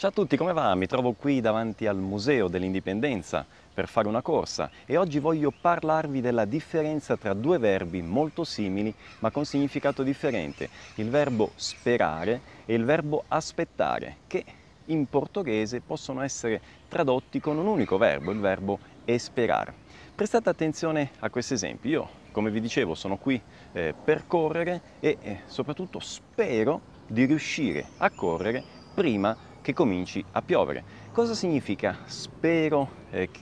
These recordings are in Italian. Ciao a tutti, come va? Mi trovo qui davanti al Museo dell'Indipendenza per fare una corsa e oggi voglio parlarvi della differenza tra due verbi molto simili ma con significato differente, il verbo sperare e il verbo aspettare, che in portoghese possono essere tradotti con un unico verbo, il verbo esperar. Prestate attenzione a questi esempi. Io, come vi dicevo, sono qui per correre e soprattutto spero di riuscire a correre prima che cominci a piovere. Cosa significa spero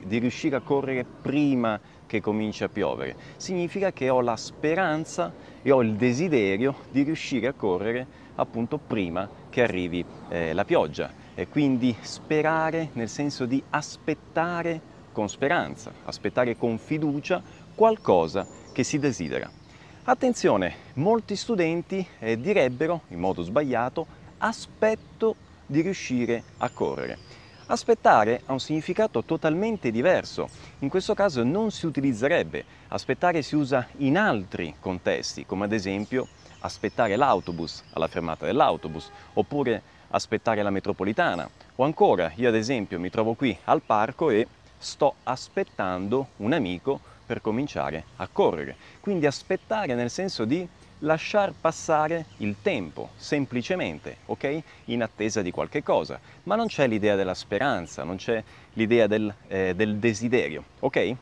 di riuscire a correre prima che cominci a piovere? Significa che ho la speranza e ho il desiderio di riuscire a correre appunto prima che arrivi la pioggia. E quindi sperare nel senso di aspettare con speranza, aspettare con fiducia qualcosa che si desidera. Attenzione, molti studenti direbbero, in modo sbagliato, aspetto di riuscire a correre. Aspettare ha un significato totalmente diverso, in questo caso non si utilizzerebbe. Aspettare si usa in altri contesti, come ad esempio aspettare l'autobus alla fermata dell'autobus, oppure aspettare la metropolitana, o ancora io ad esempio mi trovo qui al parco e sto aspettando un amico per cominciare a correre. Quindi aspettare nel senso di lasciar passare il tempo, semplicemente, ok? In attesa di qualche cosa, ma non c'è l'idea della speranza, non c'è l'idea del desiderio, ok?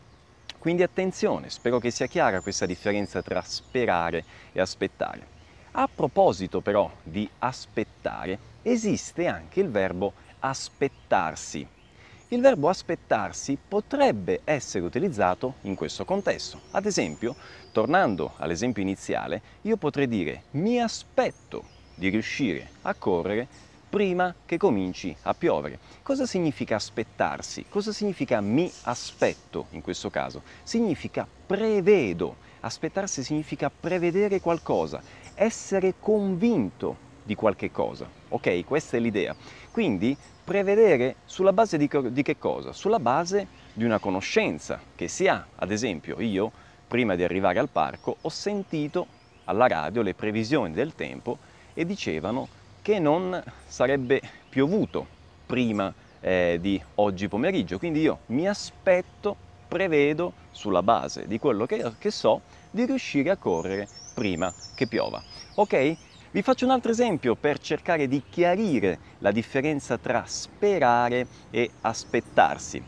Quindi attenzione, spero che sia chiara questa differenza tra sperare e aspettare. A proposito però di aspettare, esiste anche il verbo aspettarsi. Il verbo aspettarsi potrebbe essere utilizzato in questo contesto. Ad esempio, tornando all'esempio iniziale, io potrei dire mi aspetto di riuscire a correre prima che cominci a piovere. Cosa significa aspettarsi? Cosa significa mi aspetto in questo caso? Significa prevedo. Aspettarsi significa prevedere qualcosa, essere convinto di qualche cosa, ok? Questa è l'idea. Quindi prevedere sulla base di che cosa? Sulla base di una conoscenza che si ha. Ad esempio, io prima di arrivare al parco ho sentito alla radio le previsioni del tempo e dicevano che non sarebbe piovuto prima di oggi pomeriggio, quindi io mi aspetto, prevedo sulla base di quello che so di riuscire a correre prima che piova, ok? Vi faccio un altro esempio per cercare di chiarire la differenza tra sperare e aspettarsi.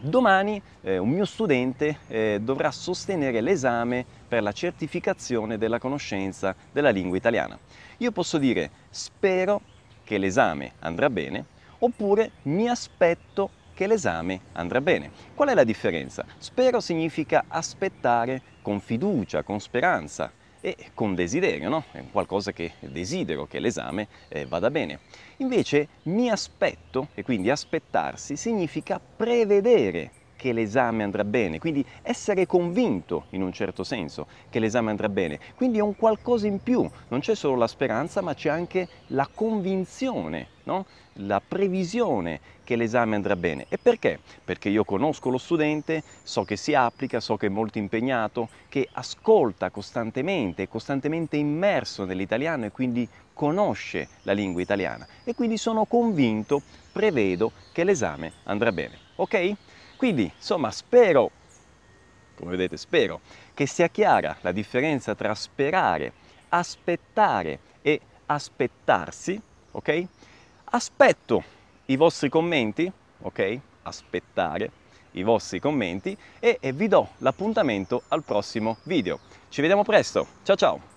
Domani un mio studente dovrà sostenere l'esame per la certificazione della conoscenza della lingua italiana. Io posso dire spero che l'esame andrà bene, oppure mi aspetto che l'esame andrà bene. Qual è la differenza? Spero significa aspettare con fiducia, con speranza e con desiderio, no? È qualcosa che desidero, che l'esame vada bene. Invece mi aspetto, e quindi aspettarsi, significa prevedere che l'esame andrà bene, quindi essere convinto in un certo senso che l'esame andrà bene. Quindi è un qualcosa in più, non c'è solo la speranza ma c'è anche la convinzione, no? La previsione che l'esame andrà bene. E perché? Perché io conosco lo studente, so che si applica, so che è molto impegnato, che ascolta costantemente, è costantemente immerso nell'italiano e quindi conosce la lingua italiana. E quindi sono convinto, prevedo che l'esame andrà bene, ok? Quindi, insomma, spero, come vedete, spero che sia chiara la differenza tra sperare, aspettare e aspettarsi, ok? Aspetto i vostri commenti, ok? Aspettare i vostri commenti e vi do l'appuntamento al prossimo video. Ci vediamo presto, ciao ciao!